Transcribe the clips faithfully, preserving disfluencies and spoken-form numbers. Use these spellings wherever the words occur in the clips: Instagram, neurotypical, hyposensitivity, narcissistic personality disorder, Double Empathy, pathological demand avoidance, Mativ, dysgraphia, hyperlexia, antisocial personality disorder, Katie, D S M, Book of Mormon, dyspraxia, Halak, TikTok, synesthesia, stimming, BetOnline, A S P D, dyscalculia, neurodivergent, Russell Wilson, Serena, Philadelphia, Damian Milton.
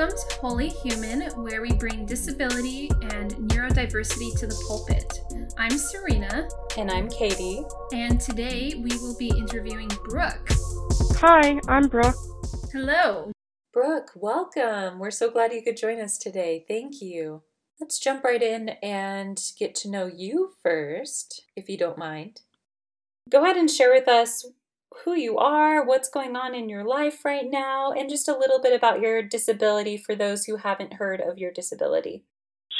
Welcome to Holy Human, where we bring disability and neurodiversity to the pulpit. I'm Serena. And I'm Katie. And today we will be interviewing Brooke. Hi, I'm Brooke. Hello. Brooke, welcome. We're so glad you could join us today. Thank you. Let's jump right in and get to know you first, if you don't mind. Go ahead and share with us who you are, what's going on in your life right now, and just a little bit about your disability for those who haven't heard of your disability.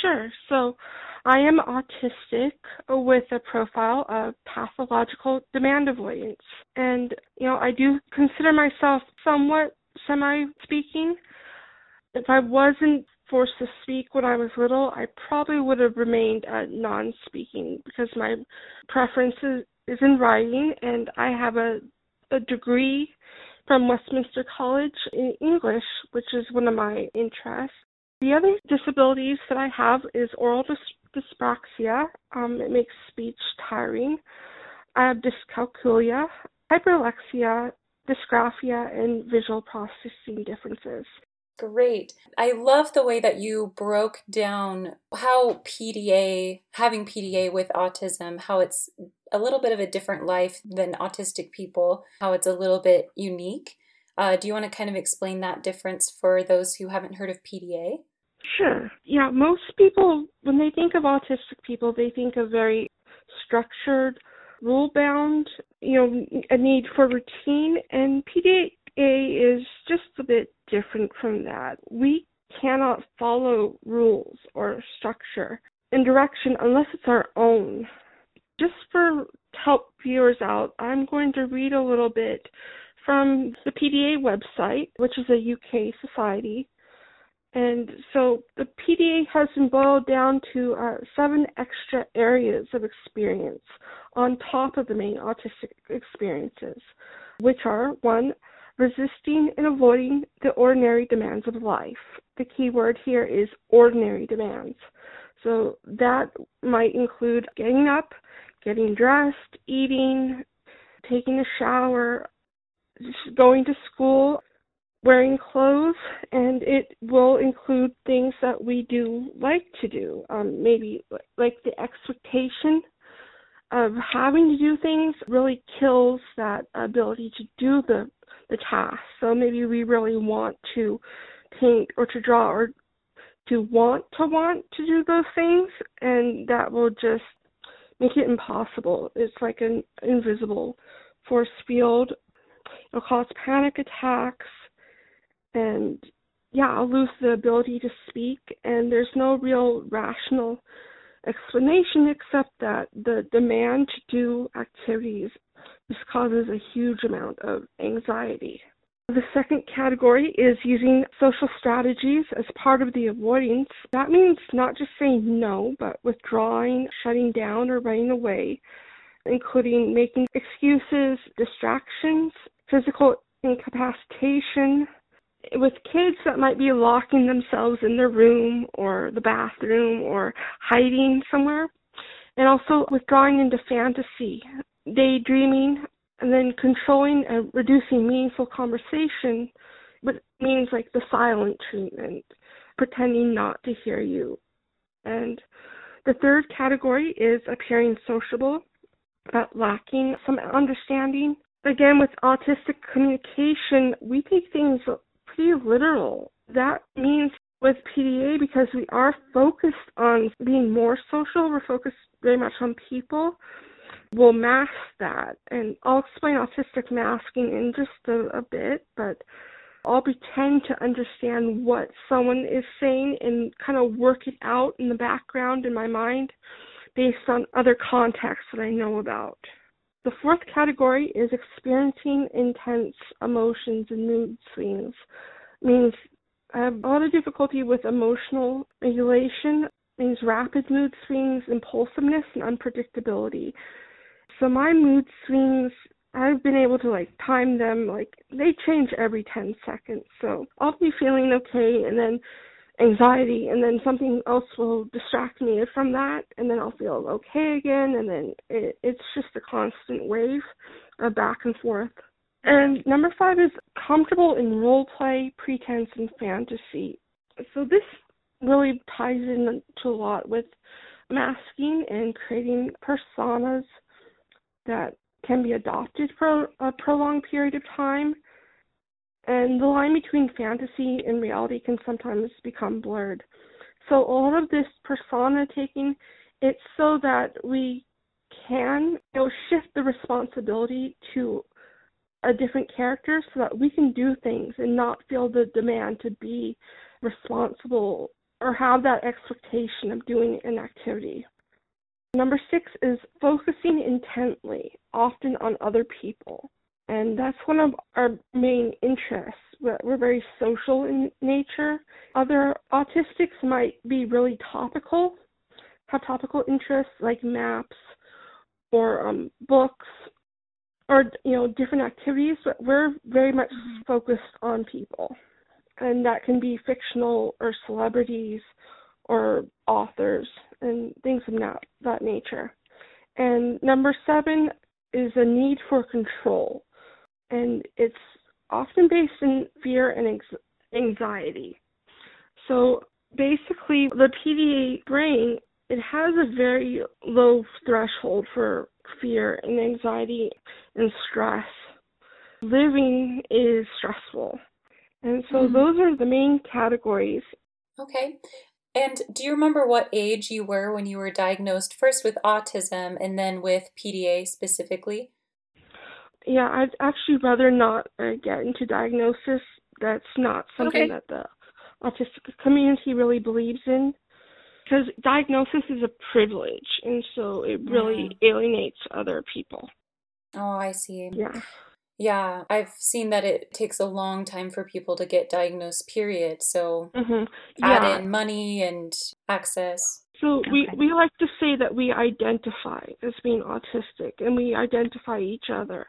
Sure. So I am autistic with a profile of pathological demand avoidance. And, you know, I do consider myself somewhat semi-speaking. If I wasn't forced to speak when I was little, I probably would have remained uh, non-speaking because my preference is, is in writing, and I have a a degree from Westminster College in English, which is one of my interests. The other disabilities that I have is oral dys- dyspraxia. Um, it makes speech tiring. I have dyscalculia, hyperlexia, dysgraphia, and visual processing differences. Great. I love the way that you broke down how P D A, having P D A with autism, how it's a little bit of a different life than autistic people, how it's a little bit unique. Uh, do you want to kind of explain that difference for those who haven't heard of P D A? Sure. Yeah, most people, when they think of autistic people, they think of very structured, rule-bound, you know, a need for routine, and P D A is just a bit different from that. We cannot follow rules or structure and direction unless it's our own. Just for to help viewers out, I'm going to read a little bit from the P D A website, which is a U K society. And so the P D A has been boiled down to uh, seven extra areas of experience on top of the main autistic experiences, which are: one, resisting and avoiding the ordinary demands of life. The key word here is ordinary demands. So that might include getting up, getting dressed, eating, taking a shower, going to school, wearing clothes, and it will include things that we do like to do, um, maybe like the expectation of having to do things really kills that ability to do the, the task. So maybe we really want to paint or to draw or to want to want to do those things, and that will just make it impossible. It's like an invisible force field. It'll cause panic attacks, and yeah, I'll lose the ability to speak, and there's no real rational explanation except that the demand to do activities just causes a huge amount of anxiety. The second category is using social strategies as part of the avoidance. That means not just saying no, but withdrawing, shutting down, or running away, including making excuses, distractions, physical incapacitation. With kids, that might be locking themselves in their room or the bathroom or hiding somewhere. And also withdrawing into fantasy, daydreaming, and then controlling and reducing meaningful conversation, which means like the silent treatment, pretending not to hear you. And the third category is appearing sociable, but lacking some understanding. Again, with autistic communication, we take things pretty literal. That means with P D A, because we are focused on being more social, we're focused very much on people, we'll mask that. And I'll explain autistic masking in just a, a bit, but I'll pretend to understand what someone is saying and kind of work it out in the background in my mind based on other contexts that I know about. The fourth category is experiencing intense emotions and mood swings. It means I have a lot of difficulty with emotional regulation. It means rapid mood swings, impulsiveness, and unpredictability. So my mood swings, I've been able to like time them, like they change every ten seconds. So I'll be feeling okay, and then anxiety, and then something else will distract me from that, and then I'll feel okay again, and then it, it's just a constant wave of back and forth. And number five is comfortable in role play, pretense, and fantasy. so this really ties into a lot with masking and creating personas that can be adopted for a prolonged period of time. And the line between fantasy and reality can sometimes become blurred. So all of this persona taking, it's so that we can, you know, shift the responsibility to a different character so that we can do things and not feel the demand to be responsible or have that expectation of doing an activity. Number six is focusing intently, often on other people. And that's one of our main interests. We're very social in nature. Other autistics might be really topical, have topical interests like maps or um, books or, you know, different activities. But we're very much focused on people. And that can be fictional or celebrities or authors and things of that, that nature. And number seven is a need for control. And it's often based in fear and anxiety. So basically, the P D A brain, it has a very low threshold for fear and anxiety and stress. Living is stressful. And so mm-hmm. those are the main categories. Okay. And do you remember what age you were when you were diagnosed first with autism and then with P D A specifically? Yeah, I'd actually rather not uh, get into diagnosis. That's not something okay. that the autistic community really believes in, because diagnosis is a privilege, and so it really yeah. alienates other people. Oh, I see. Yeah. Yeah, I've seen that it takes a long time for people to get diagnosed, period. So mm-hmm. yeah. add in money and access. So okay. we, we like to say that we identify as being autistic, and we identify each other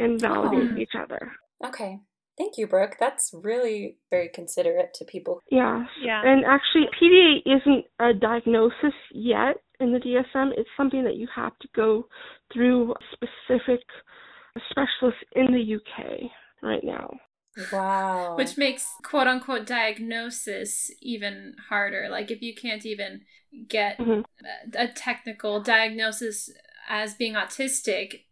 and validate oh. each other. Okay. Thank you, Brooke. That's really very considerate to people. Yeah. yeah. And actually, P D A isn't a diagnosis yet in the D S M. It's something that you have to go through specific specialists in the U K right now. Wow. Which makes quote-unquote diagnosis even harder. Like, if you can't even get mm-hmm. a technical diagnosis as being autistic,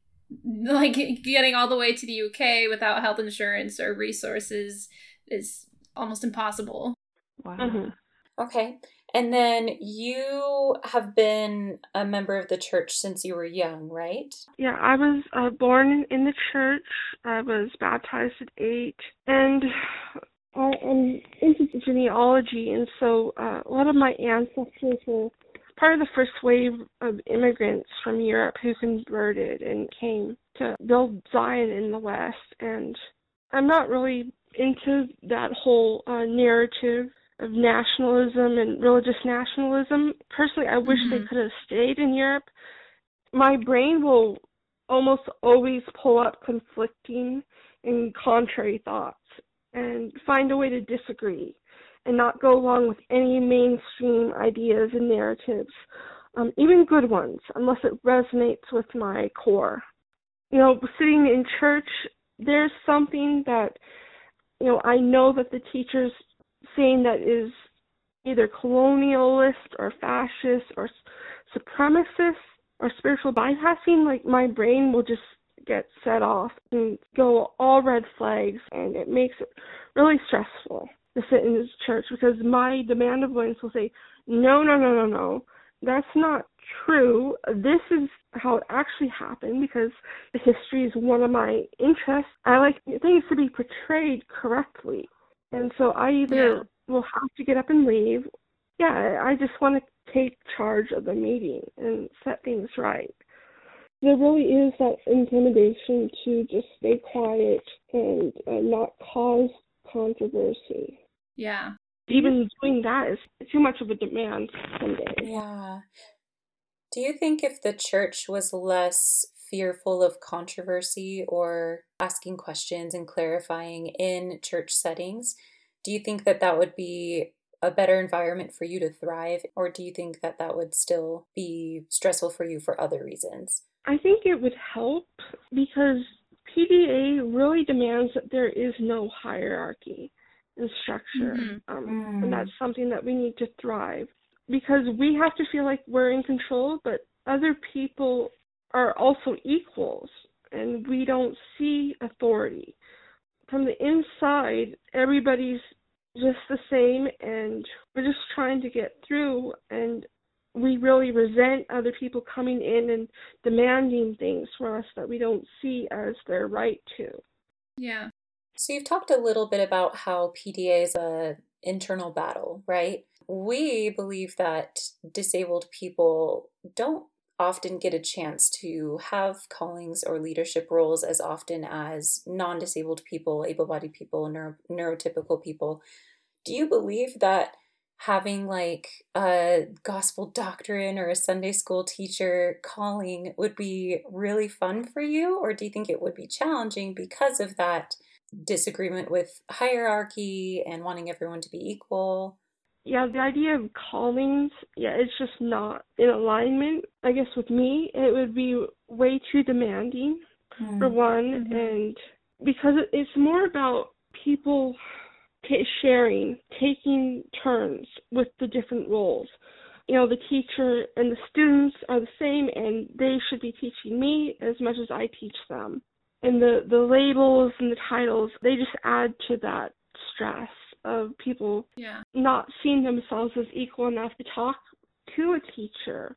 like getting all the way to the U K without health insurance or resources is almost impossible. Wow. Mm-hmm. Okay. And then you have been a member of the church since you were young, right? Yeah, I was uh, born in the church. I was baptized at eight. And I am into genealogy. And so uh, a lot of my ancestors were part of the first wave of immigrants from Europe who converted and came to build Zion in the West. And I'm not really into that whole uh, narrative of nationalism and religious nationalism. Personally, I wish mm-hmm. they could have stayed in Europe. My brain will almost always pull up conflicting and contrary thoughts and find a way to disagree and not go along with any mainstream ideas and narratives, um, even good ones, unless it resonates with my core. You know, sitting in church, there's something that, you know, I know that the teacher's saying that is either colonialist or fascist or supremacist or spiritual bypassing. Like, my brain will just get set off and go all red flags, and it makes it really stressful to sit in this church, because my demand avoidance will say, no, no, no, no, no, that's not true. This is how it actually happened, because the history is one of my interests. I like things to be portrayed correctly. And so I either yeah. will have to get up and leave. Yeah, I just want to take charge of the meeting and set things right. There really is that intimidation to just stay quiet and uh, not cause controversy. Yeah. Even doing that is too much of a demand someday. Yeah. Do you think if the church was less fearful of controversy or asking questions and clarifying in church settings, do you think that that would be a better environment for you to thrive? Or do you think that that would still be stressful for you for other reasons? I think it would help, because P D A really demands that there is no hierarchy. and structure. Mm-hmm. Um, mm. And that's something that we need to thrive, because we have to feel like we're in control, but other people are also equals, and we don't see authority. From the inside, everybody's just the same, and we're just trying to get through, and we really resent other people coming in and demanding things from us that we don't see as their right to. Yeah. So you've talked a little bit about how P D A is an internal battle, right? We believe that disabled people don't often get a chance to have callings or leadership roles as often as non-disabled people, able-bodied people, neuro- neurotypical people. Do you believe that having like a gospel doctrine or a Sunday school teacher calling would be really fun for you? Or do you think it would be challenging because of that disagreement with hierarchy and wanting everyone to be equal? Yeah, the idea of callings, yeah, it's just not in alignment. I guess with me, it would be way too demanding, mm. for one, mm-hmm. and because it's more about people t- sharing, taking turns with the different roles. You know, the teacher and the students are the same, and they should be teaching me as much as I teach them. And the, the labels and the titles, they just add to that stress of people yeah. not seeing themselves as equal enough to talk to a teacher.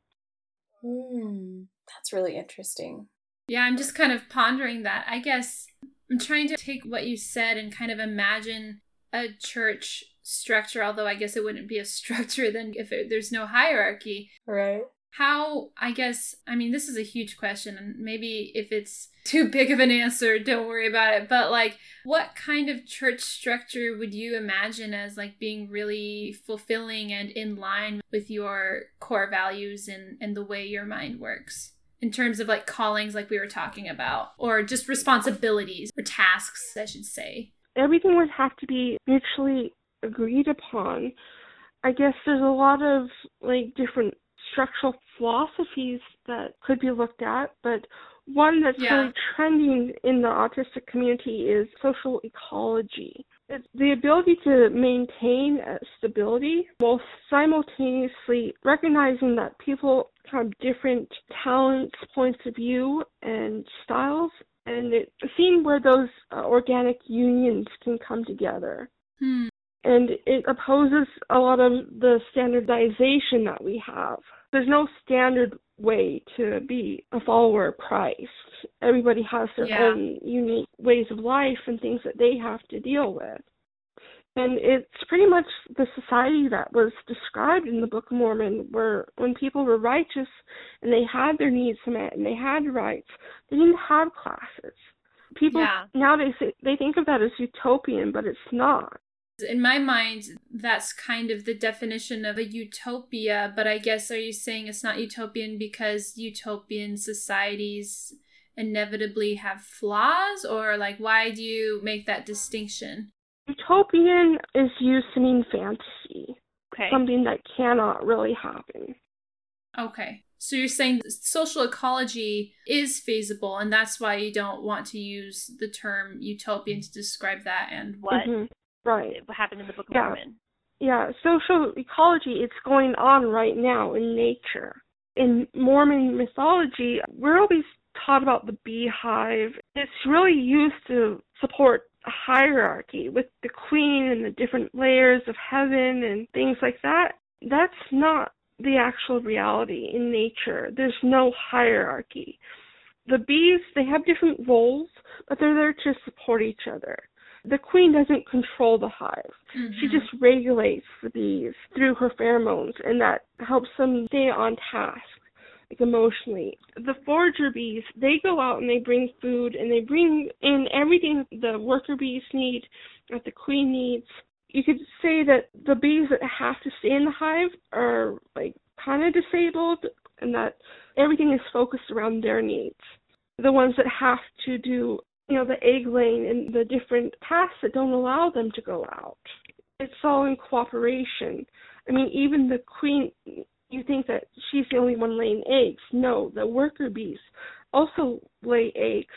Mm, that's really interesting. Yeah, I'm just kind of pondering that. I guess I'm trying to take what you said and kind of imagine a church structure, although I guess it wouldn't be a structure then if it, there's no hierarchy. Right. How, I guess, I mean, this is a huge question, and maybe if it's too big of an answer, don't worry about it. But like, what kind of church structure would you imagine as like being really fulfilling and in line with your core values and, and the way your mind works in terms of like callings, like we were talking about, or just responsibilities or tasks, I should say? Everything would have to be mutually agreed upon. I guess there's a lot of like different structural philosophies that could be looked at, but one that's yeah. really trending in the autistic community is social ecology. It's the ability to maintain stability while simultaneously recognizing that people have different talents, points of view, and styles, and it, seeing where those uh, organic unions can come together. Hmm. And it opposes a lot of the standardization that we have. There's no standard way to be a follower of Christ. Everybody has their yeah. own unique ways of life and things that they have to deal with. And it's pretty much the society that was described in the Book of Mormon, where when people were righteous and they had their needs met and they had rights, they didn't have classes. People yeah. nowadays, they think of that as utopian, but it's not. In my mind, that's kind of the definition of a utopia, but I guess, are you saying it's not utopian because utopian societies inevitably have flaws, or like, why do you make that distinction? Utopian is used to mean fantasy, okay. something that cannot really happen. Okay. So you're saying social ecology is feasible, and that's why you don't want to use the term utopian to describe that and what? Mm-hmm. Right. What happened in the Book of yeah. Mormon. Yeah, social ecology, it's going on right now in nature. In Mormon mythology, we're always taught about the beehive. It's really used to support a hierarchy with the queen and the different layers of heaven and things like that. That's not the actual reality in nature. There's no hierarchy. The bees, they have different roles, but they're there to support each other. The queen doesn't control the hive. Mm-hmm. She just regulates the bees through her pheromones, and that helps them stay on task, like emotionally. The forager bees, they go out and they bring food, and they bring in everything the worker bees need, that the queen needs. You could say that the bees that have to stay in the hive are like kind of disabled, and that everything is focused around their needs. The ones that have to do you know, the egg laying and the different tasks that don't allow them to go out. It's all in cooperation. I mean, even the queen, you think that she's the only one laying eggs. No, the worker bees also lay eggs,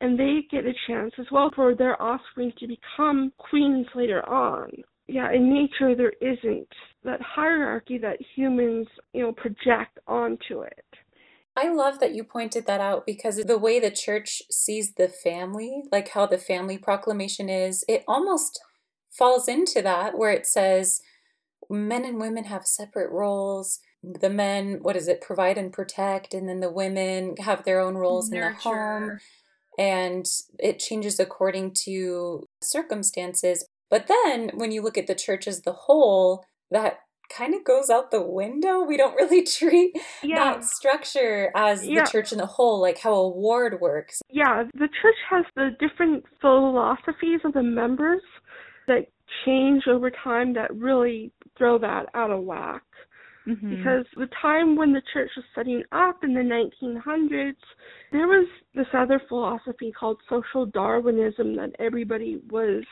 and they get a chance as well for their offspring to become queens later on. Yeah, in nature there isn't that hierarchy that humans, you know, project onto it. I love that you pointed that out, because the way the church sees the family, like how the family proclamation is, it almost falls into that where it says men and women have separate roles. The men, what is it, provide and protect, and then the women have their own roles Nurture. in the home. And it changes according to circumstances. But then when you look at the church as the whole, that kind of goes out the window. We don't really treat yeah. that structure as yeah. the church in the whole, like how a ward works. Yeah, the church has the different philosophies of the members that change over time that really throw that out of whack. Mm-hmm. Because the time when the church was setting up in the nineteen hundreds, there was this other philosophy called social Darwinism that everybody was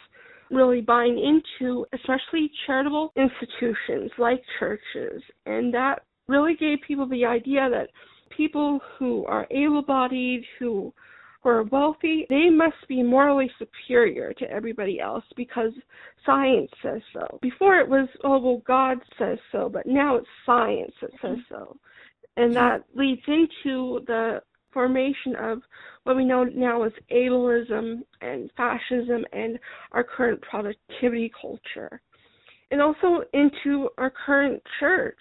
really buying into, especially charitable institutions like churches. And that really gave people the idea that people who are able-bodied, who are wealthy, they must be morally superior to everybody else because science says so. Before it was, oh, well, God says so, but now it's science that says so. And that leads into the formation of what we know now as ableism and fascism and our current productivity culture. And also into our current church.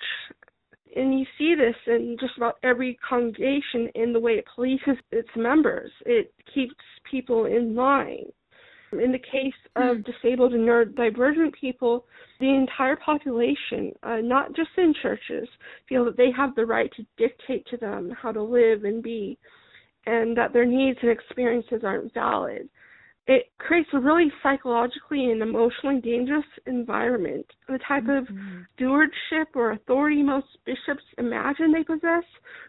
And you see this in just about every congregation in the way it polices its members. It keeps people in line. In the case of disabled and neurodivergent people, the entire population, uh, not just in churches, feel that they have the right to dictate to them how to live and be, and that their needs and experiences aren't valid. It creates a really psychologically and emotionally dangerous environment. The type of mm-hmm. stewardship or authority most bishops imagine they possess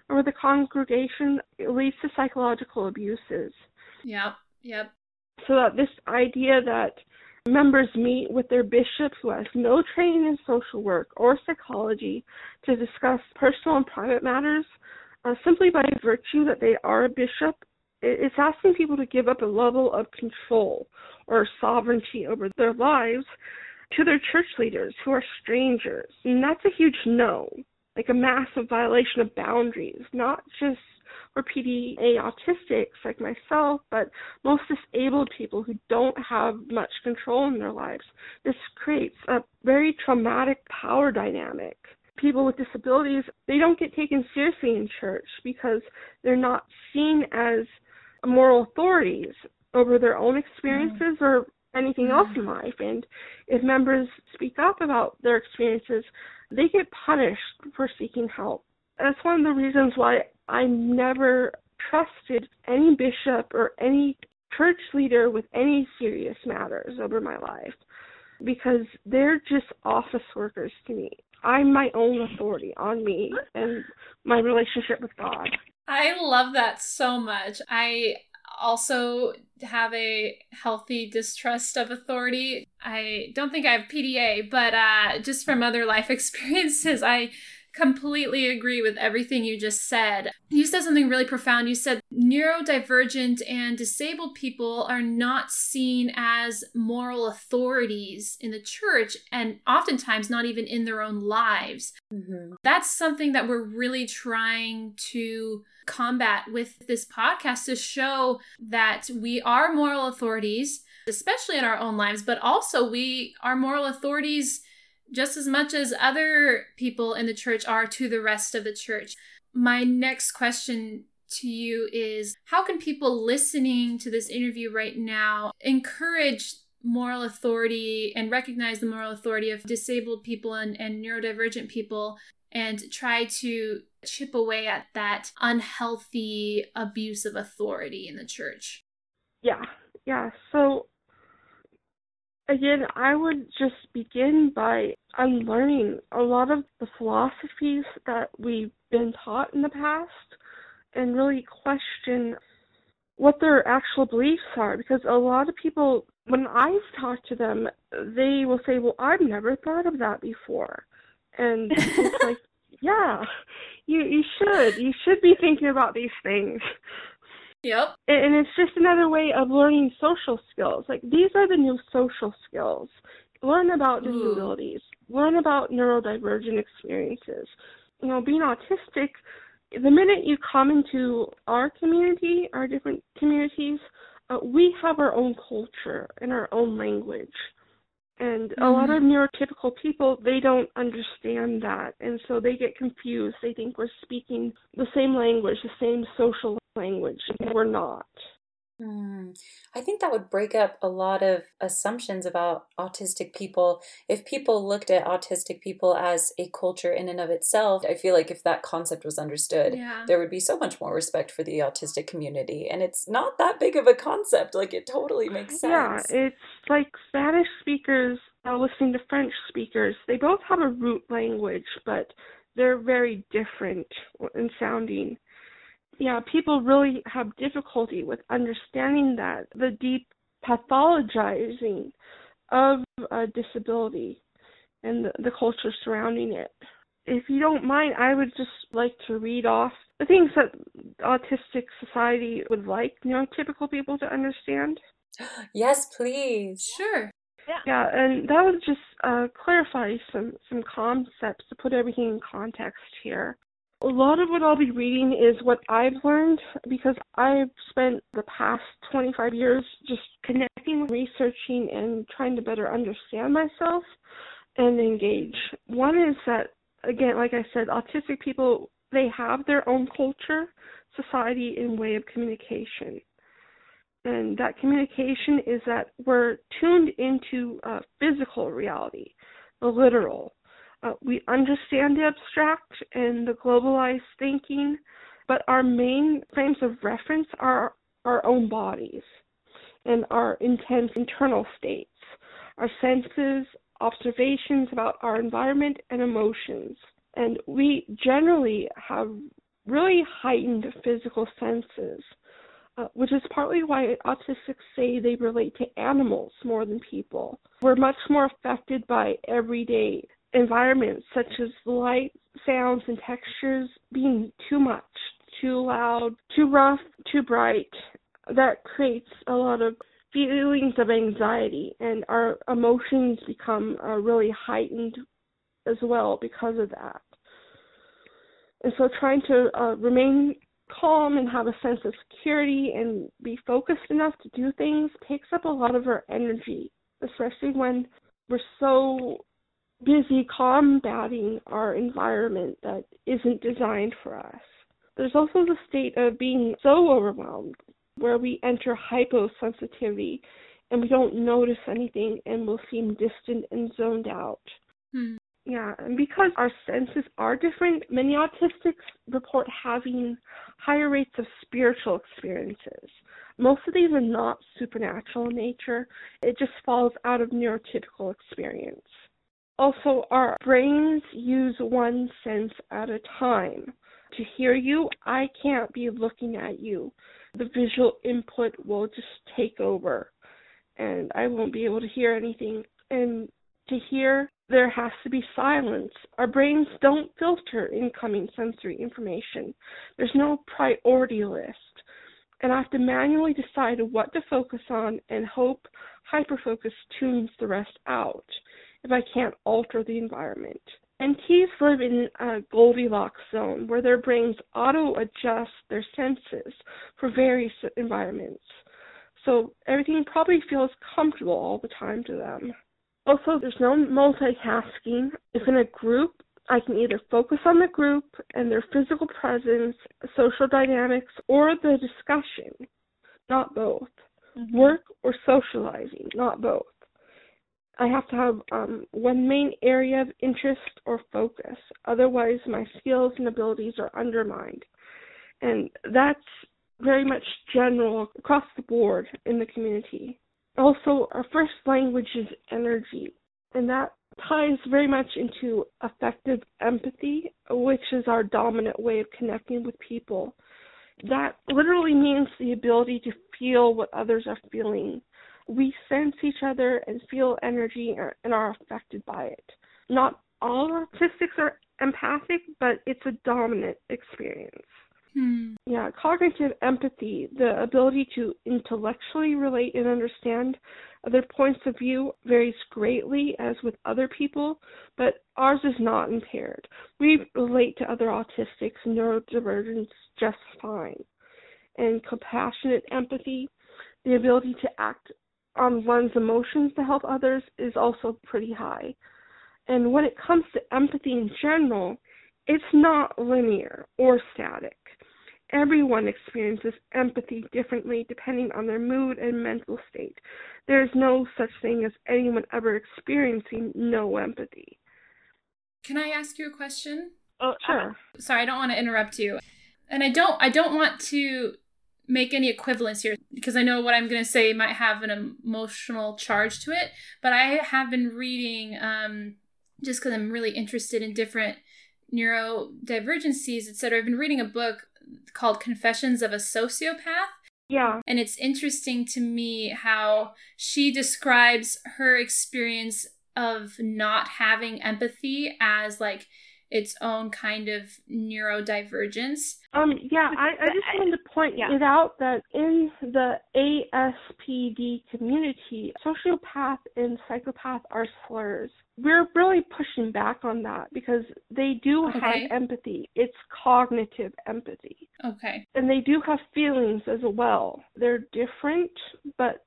over the congregation leads to psychological abuses. Yep, yep. So that this idea that members meet with their bishop, who has no training in social work or psychology, to discuss personal and private matters uh, simply by virtue that they are a bishop, it's asking people to give up a level of control or sovereignty over their lives to their church leaders who are strangers. And that's a huge no, like a massive violation of boundaries, not just or P D A autistics like myself, but most disabled people who don't have much control in their lives. This creates a very traumatic power dynamic. People with disabilities, they don't get taken seriously in church because they're not seen as moral authorities over their own experiences mm. or anything mm. else in life. And if members speak up about their experiences, they get punished for seeking help. That's one of the reasons why I never trusted any bishop or any church leader with any serious matters over my life, because they're just office workers to me. I'm my own authority on me and my relationship with God. I love that so much. I also have a healthy distrust of authority. I don't think I have P D A, but uh, just from other life experiences, I completely agree with everything you just said. You said something really profound. You said neurodivergent and disabled people are not seen as moral authorities in the church, and oftentimes not even in their own lives. Mm-hmm. That's something that we're really trying to combat with this podcast, to show that we are moral authorities, especially in our own lives, but also we are moral authorities just as much as other people in the church are to the rest of the church. My next question to you is, how can people listening to this interview right now encourage moral authority and recognize the moral authority of disabled people and, and neurodivergent people, and try to chip away at that unhealthy abuse of authority in the church? Yeah, yeah. So again, I would just begin by unlearning a lot of the philosophies that we've been taught in the past, and really question what their actual beliefs are. Because a lot of people, when I've talked to them, they will say, well, I've never thought of that before. And it's like, yeah, you, you should. You should be thinking about these things. Yep. And it's just another way of learning social skills. Like, these are the new social skills. Learn about disabilities. Ooh. Learn about neurodivergent experiences. You know, being autistic, the minute you come into our community, our different communities, uh, we have our own culture and our own language. And mm-hmm. a lot of neurotypical people, they don't understand that. And so they get confused. They think we're speaking the same language, the same social language, and we're not. Mm. I think that would break up a lot of assumptions about autistic people. If people looked at autistic people as a culture in and of itself, I feel like if that concept was understood, yeah. there would be so much more respect for the autistic community. And it's not that big of a concept. Like, it totally makes sense. Yeah, it's like Spanish speakers uh, listening to French speakers. They both have a root language, but they're very different in sounding. Yeah, people really have difficulty with understanding that, the deep pathologizing of a disability and the, the culture surrounding it. If you don't mind, I would just like to read off the things that autistic society would like neurotypical people to understand. Yes, please. Sure. Yeah, yeah, and that would just uh, clarify some, some concepts to put everything in context here. A lot of what I'll be reading is what I've learned, because I've spent the past twenty-five years just connecting, researching, and trying to better understand myself and engage. One is that, again, like I said, autistic people, they have their own culture, society, and way of communication. And that communication is that we're tuned into uh, physical reality, the literal. Uh, we understand the abstract and the globalized thinking, but our main frames of reference are our own bodies and our intense internal states, our senses, observations about our environment, and emotions. And we generally have really heightened physical senses, uh, which is partly why autistics say they relate to animals more than people. We're much more affected by everyday environments such as light, sounds, and textures being too much, too loud, too rough, too bright. That creates a lot of feelings of anxiety, and our emotions become uh, really heightened as well because of that. And so trying to uh, remain calm and have a sense of security and be focused enough to do things takes up a lot of our energy, especially when we're so busy combating our environment that isn't designed for us. There's also the state of being so overwhelmed where we enter hyposensitivity and we don't notice anything and we'll seem distant and zoned out. Hmm. Yeah, and because our senses are different, many autistics report having higher rates of spiritual experiences. Most of these are not supernatural in nature. It just falls out of neurotypical experience. Also, our brains use one sense at a time. To hear you, I can't be looking at you. The visual input will just take over, and I won't be able to hear anything. And to hear, there has to be silence. Our brains don't filter incoming sensory information. There's no priority list. And I have to manually decide what to focus on and hope hyperfocus tunes the rest out if I can't alter the environment. And T's live in a Goldilocks zone where their brains auto-adjust their senses for various environments. So everything probably feels comfortable all the time to them. Also, there's no multitasking. If in a group, I can either focus on the group and their physical presence, social dynamics, or the discussion, not both. Mm-hmm. Work or socializing, not both. I have to have um, one main area of interest or focus. Otherwise, my skills and abilities are undermined. And that's very much general across the board in the community. Also, our first language is energy. And that ties very much into effective empathy, which is our dominant way of connecting with people. That literally means the ability to feel what others are feeling. We sense each other and feel energy and are affected by it. Not all autistics are empathic, but it's a dominant experience. Hmm. Yeah, cognitive empathy, the ability to intellectually relate and understand other points of view, varies greatly as with other people, but ours is not impaired. We relate to other autistics and neurodivergents just fine. And compassionate empathy, the ability to act on one's emotions to help others, is also pretty high. And when it comes to empathy in general, it's not linear or static. Everyone experiences empathy differently depending on their mood and mental state. There is no such thing as anyone ever experiencing no empathy. Can I ask you a question? Oh, sure. Uh, sorry, I don't want to interrupt you. And I don't I don't want to make any equivalence here, because I know what I'm going to say might have an emotional charge to it. But I have been reading, um, just because I'm really interested in different neurodivergencies, et cetera. I've been reading a book called Confessions of a Sociopath. Yeah. And it's interesting to me how she describes her experience of not having empathy as like its own kind of neurodivergence. Um. Yeah, I, I just wanted to point yeah. it out that in the A S P D community, sociopath and psychopath are slurs. We're really pushing back on that because they do okay. have empathy. It's cognitive empathy. Okay. And they do have feelings as well. They're different, but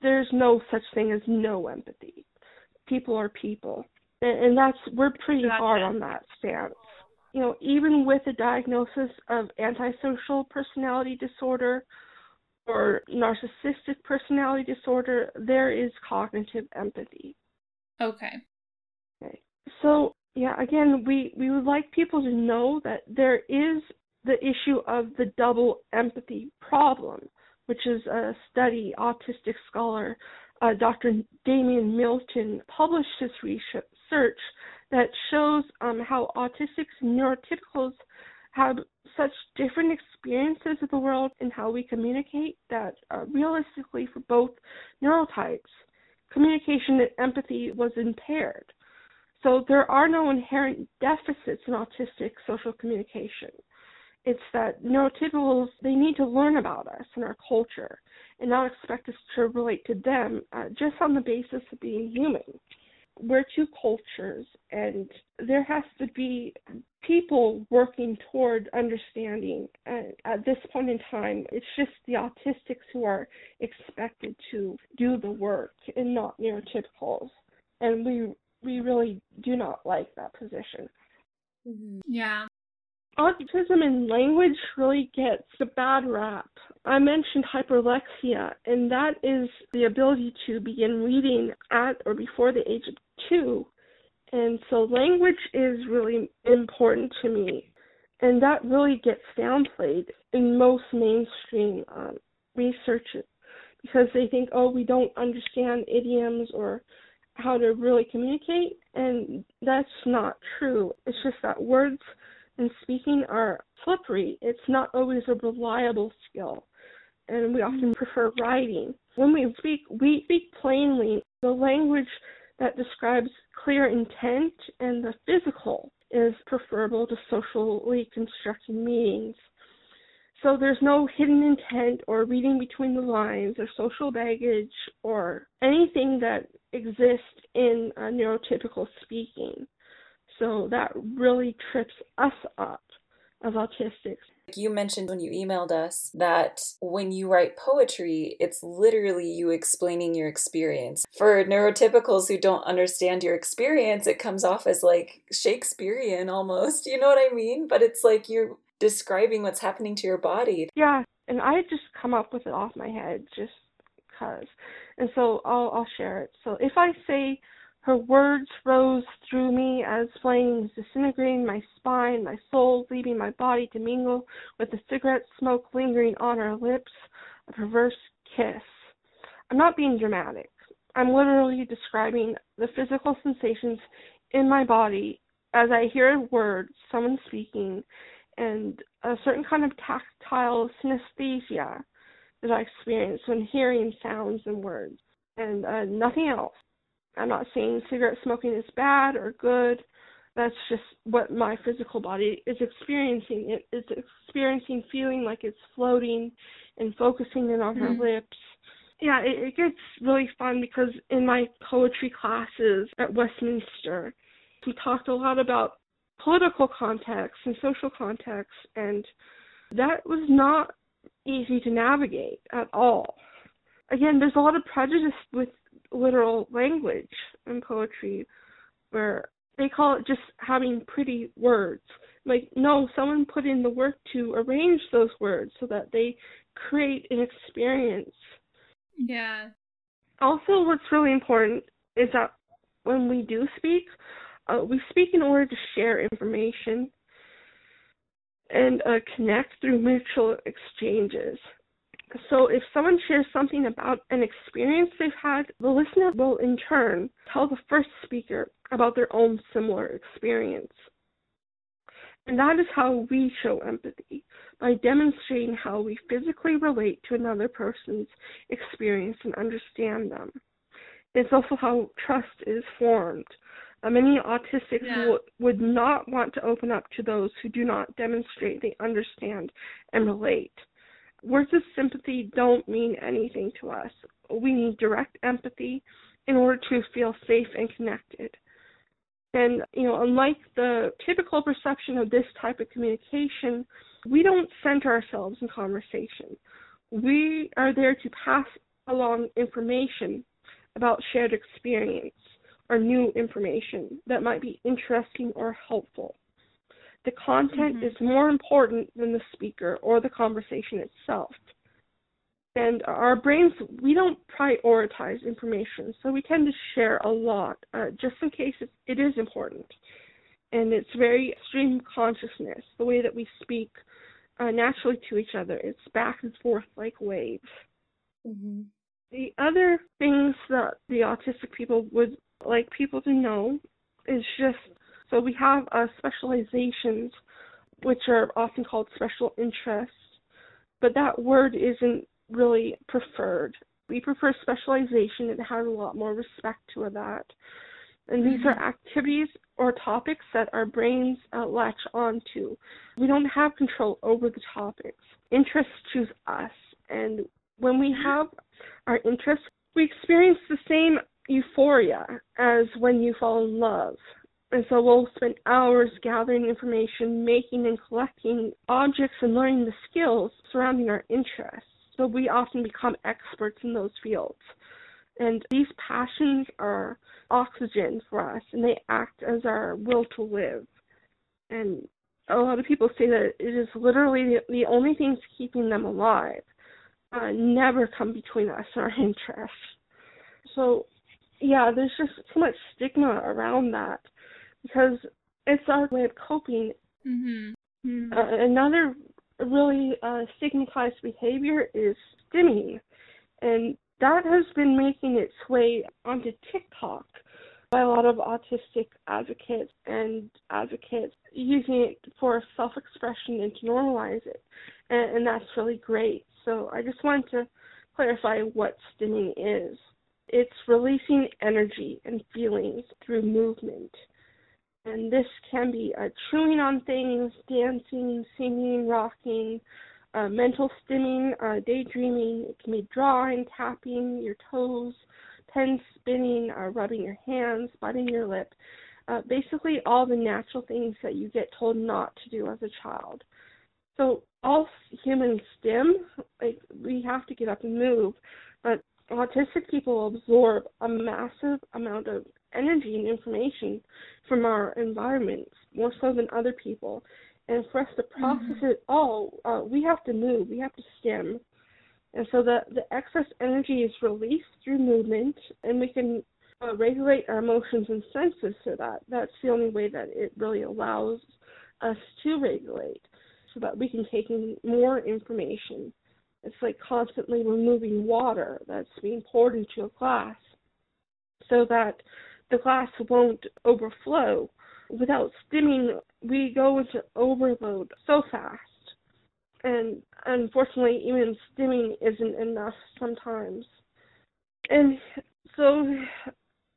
there's no such thing as no empathy. People are people. And that's, we're pretty gotcha. hard on that stance. You know, even with a diagnosis of antisocial personality disorder or narcissistic personality disorder, there is cognitive empathy. Okay. Okay. So, yeah, again, we, we would like people to know that there is the issue of the double empathy problem, which is a study autistic scholar Uh, Doctor Damian Milton published his research that shows um, how autistics and neurotypicals have such different experiences of the world and how we communicate that uh, realistically for both neurotypes, communication and empathy was impaired. So there are no inherent deficits in autistic social communication. It's that neurotypicals, they need to learn about us and our culture and not expect us to relate to them uh, just on the basis of being human. We're two cultures, and there has to be people working toward understanding. And at this point in time, it's just the autistics who are expected to do the work and not neurotypicals. And we, we really do not like that position. Mm-hmm. Yeah. Autism and language really gets a bad rap. I mentioned hyperlexia, and that is the ability to begin reading at or before the age of two. And so language is really important to me, and that really gets downplayed in most mainstream um, research because they think, oh, we don't understand idioms or how to really communicate, and that's not true. It's just that words and speaking are slippery. It's not always a reliable skill, and we often prefer writing. When we speak, we speak plainly. The language that describes clear intent and the physical is preferable to socially constructed meanings. So there's no hidden intent or reading between the lines or social baggage or anything that exists in uh, neurotypical speaking. So that really trips us up as autistics. You mentioned when you emailed us that when you write poetry, it's literally you explaining your experience. For neurotypicals who don't understand your experience, it comes off as like Shakespearean almost, you know what I mean? But it's like you're describing what's happening to your body. Yeah, and I just come up with it off my head just because. And so I'll, I'll share it. So if I say, her words rose through me as flames, disintegrating my spine, my soul, leaving my body to mingle with the cigarette smoke lingering on her lips, a perverse kiss. I'm not being dramatic. I'm literally describing the physical sensations in my body as I hear words, someone speaking, and a certain kind of tactile synesthesia that I experience when hearing sounds and words, and uh, nothing else. I'm not saying cigarette smoking is bad or good. that's just what my physical body is experiencing. It is experiencing feeling like it's floating and focusing in on mm-hmm. her lips. Yeah, it, it gets really fun because in my poetry classes at Westminster, we talked a lot about political context and social context, and that was not easy to navigate at all. Again, there's a lot of prejudice with literal language in poetry where they call it just having pretty words. Like, no, someone put in the work to arrange those words so that they create an experience. Yeah. Also, what's really important is that when we do speak, uh, we speak in order to share information and uh, connect through mutual exchanges. So if someone shares something about an experience they've had, the listener will in turn tell the first speaker about their own similar experience. And that is how we show empathy, by demonstrating how we physically relate to another person's experience and understand them. It's also how trust is formed. Uh, many autistics yeah. w- would not want to open up to those who do not demonstrate they understand and relate. Words of sympathy don't mean anything to us. We need direct empathy in order to feel safe and connected. And, you know, unlike the typical perception of this type of communication, we don't center ourselves in conversation. We are there to pass along information about shared experience or new information that might be interesting or helpful. The content mm-hmm. is more important than the speaker or the conversation itself. And our brains, we don't prioritize information, so we tend to share a lot, uh, just in case it, it is important. And it's very stream consciousness. The way that we speak uh, naturally to each other, it's back and forth like waves. Mm-hmm. The other things that the autistic people would like people to know is just, so we have uh, specializations, which are often called special interests, but that word isn't really preferred. We prefer specialization. It has a lot more respect to that. And these mm-hmm. are activities or topics that our brains uh, latch onto. We don't have control over the topics. Interests choose us. And when we have our interests, we experience the same euphoria as when you fall in love. And so we'll spend hours gathering information, making and collecting objects, and learning the skills surrounding our interests. So we often become experts in those fields. And these passions are oxygen for us, and they act as our will to live. And a lot of people say that it is literally the only things keeping them alive. Uh, never come between us and our interests. So, yeah, there's just so much stigma around that, because it's our way of coping. Mm-hmm. Mm-hmm. Uh, another really uh, stigmatized behavior is stimming, and that has been making its way onto TikTok by a lot of autistic advocates and advocates using it for self-expression and to normalize it, and, and that's really great. So I just wanted to clarify what stimming is. It's releasing energy and feelings through movement. And this can be uh, chewing on things, dancing, singing, rocking, uh, mental stimming, uh, daydreaming. It can be drawing, tapping your toes, pen spinning, uh, rubbing your hands, biting your lip. Uh, basically all the natural things that you get told not to do as a child. So all humans stim, like we have to get up and move, but autistic people absorb a massive amount of energy and information from our environment, more so than other people. And for us to process mm-hmm. it all, uh, we have to move, we have to stim. And so the, the excess energy is released through movement, and we can uh, regulate our emotions and senses to that. That's the only way that it really allows us to regulate, so that we can take in more information. It's like constantly removing water that's being poured into a glass so that the glass won't overflow. Without stimming, we go into overload so fast. And unfortunately, even stimming isn't enough sometimes. And so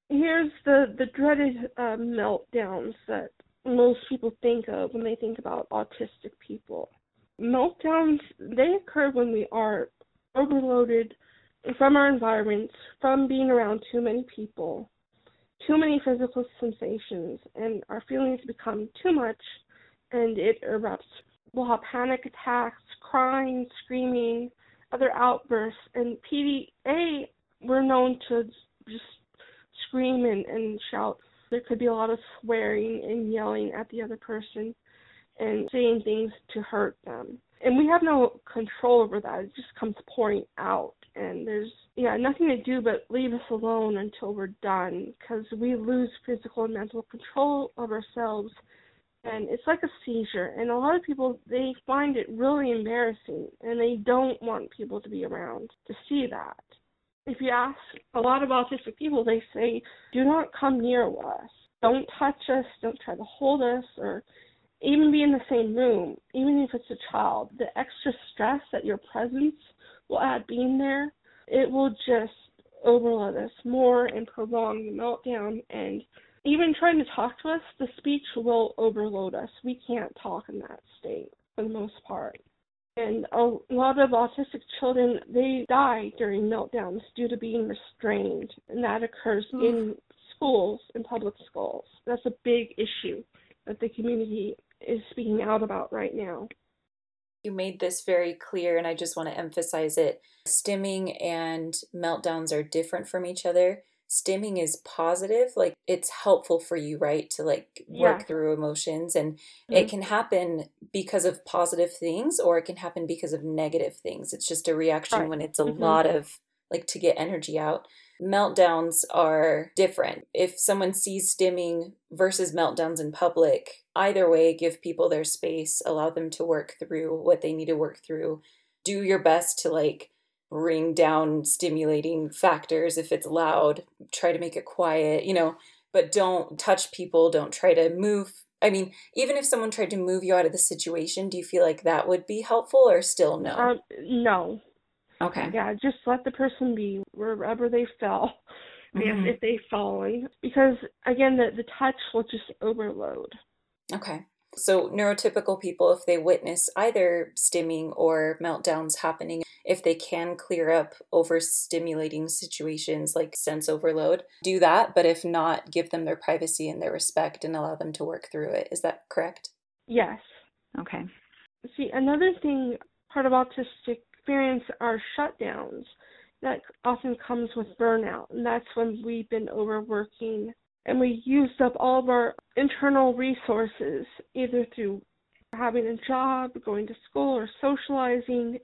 here's the, the dreaded uh, meltdowns that most people think of when they think about autistic people. Meltdowns, they occur when we are overloaded from our environment, from being around too many people, too many physical sensations, and our feelings become too much, and it erupts. We'll have panic attacks, crying, screaming, other outbursts, and P D A, we're known to just scream and, and shout. There could be a lot of swearing and yelling at the other person and saying things to hurt them. And we have no control over that. It just comes pouring out. And there's, yeah, nothing to do but leave us alone until we're done, because we lose physical and mental control of ourselves. And it's like a seizure. And a lot of people, they find it really embarrassing, and they don't want people to be around to see that. If you ask a lot of autistic people, they say, do not come near us. Don't touch us. Don't try to hold us or even be in the same room, even if it's a child. The extra stress that your presence will add being there, it will just overload us more and prolong the meltdown. And even trying to talk to us, the speech will overload us. We can't talk in that state for the most part. And a lot of autistic children, they die during meltdowns due to being restrained. And that occurs mm. in schools, in public schools. That's a big issue that the community is speaking out about right now. You made this very clear, and I just want to emphasize it. Stimming and meltdowns are different from each other. Stimming is positive, like it's helpful for you, right, to like work yeah. through emotions, and mm-hmm. it can happen because of positive things, or it can happen because of negative things. It's just a reaction right. when it's a mm-hmm. lot of like to get energy out. Meltdowns are different. If someone sees stimming versus meltdowns in public, either way, give people their space, allow them to work through what they need to work through. Do your best to like bring down stimulating factors. If it's loud, try to make it quiet, you know, but don't touch people. Don't try to move. I mean, even if someone tried to move you out of the situation, do you feel like that would be helpful or still no? Um, no. Okay. Yeah, just let the person be wherever they fell, mm-hmm. if, if they've fallen, because again, the, the touch will just overload. Okay. So neurotypical people, if they witness either stimming or meltdowns happening, if they can clear up overstimulating situations like sense overload, do that. But if not, give them their privacy and their respect and allow them to work through it. Is that correct? Yes. Okay. See, another thing, part of autistic experience are shutdowns. That often comes with burnout. And that's when we've been overworking and we used up all of our internal resources, either through having a job, going to school, or socializing.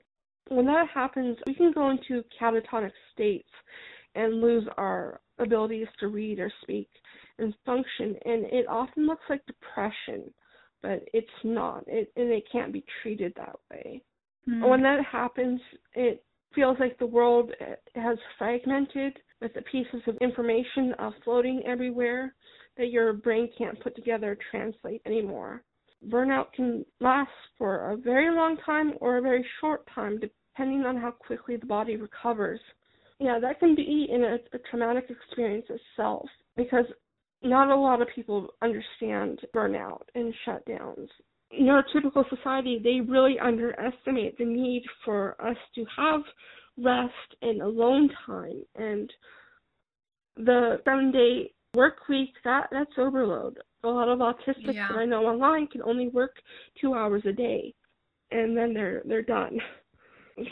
When that happens, we can go into catatonic states and lose our abilities to read or speak and function. And it often looks like depression, but it's not. It, and it can't be treated that way. Mm. When that happens, it feels like the world has fragmented, with the pieces of information uh, floating everywhere that your brain can't put together or translate anymore. Burnout can last for a very long time or a very short time, depending on how quickly the body recovers. Yeah, that can be in a, a traumatic experience itself, because not a lot of people understand burnout and shutdowns. Neurotypical society, they really underestimate the need for us to have rest and alone time, and the seven-day work week, that, that's overload. A lot of autistics yeah. that I know online can only work two hours a day, and then they're they're done.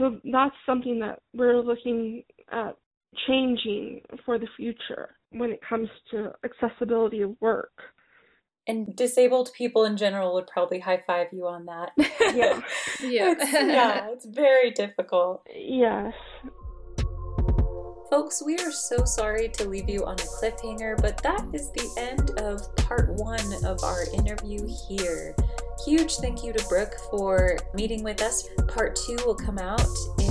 So that's something that we're looking at changing for the future when it comes to accessibility of work. And disabled people in general would probably high-five you on that. Yeah. Yeah. It's, yeah, it's very difficult. Yes. Folks, we are so sorry to leave you on a cliffhanger, but that is the end of part one of our interview here. Huge thank you to Brooke for meeting with us. Part two will come out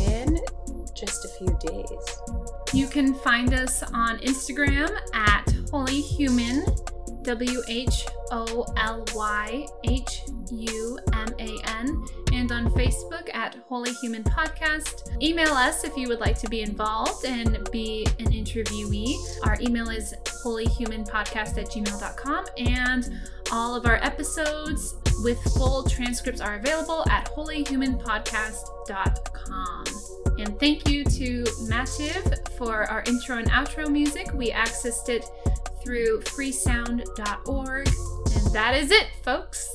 in just a few days. You can find us on Instagram at Holy Human. W H O L Y H U M A N, and on Facebook at Holy Human Podcast. Email us if you would like to be involved and be an interviewee. Our email is holy human podcast at gmail dot com, and all of our episodes with full transcripts are available at holy human podcast dot com. And thank you to Mativ for our intro and outro music. We accessed it through freesound dot org. And that is it, folks.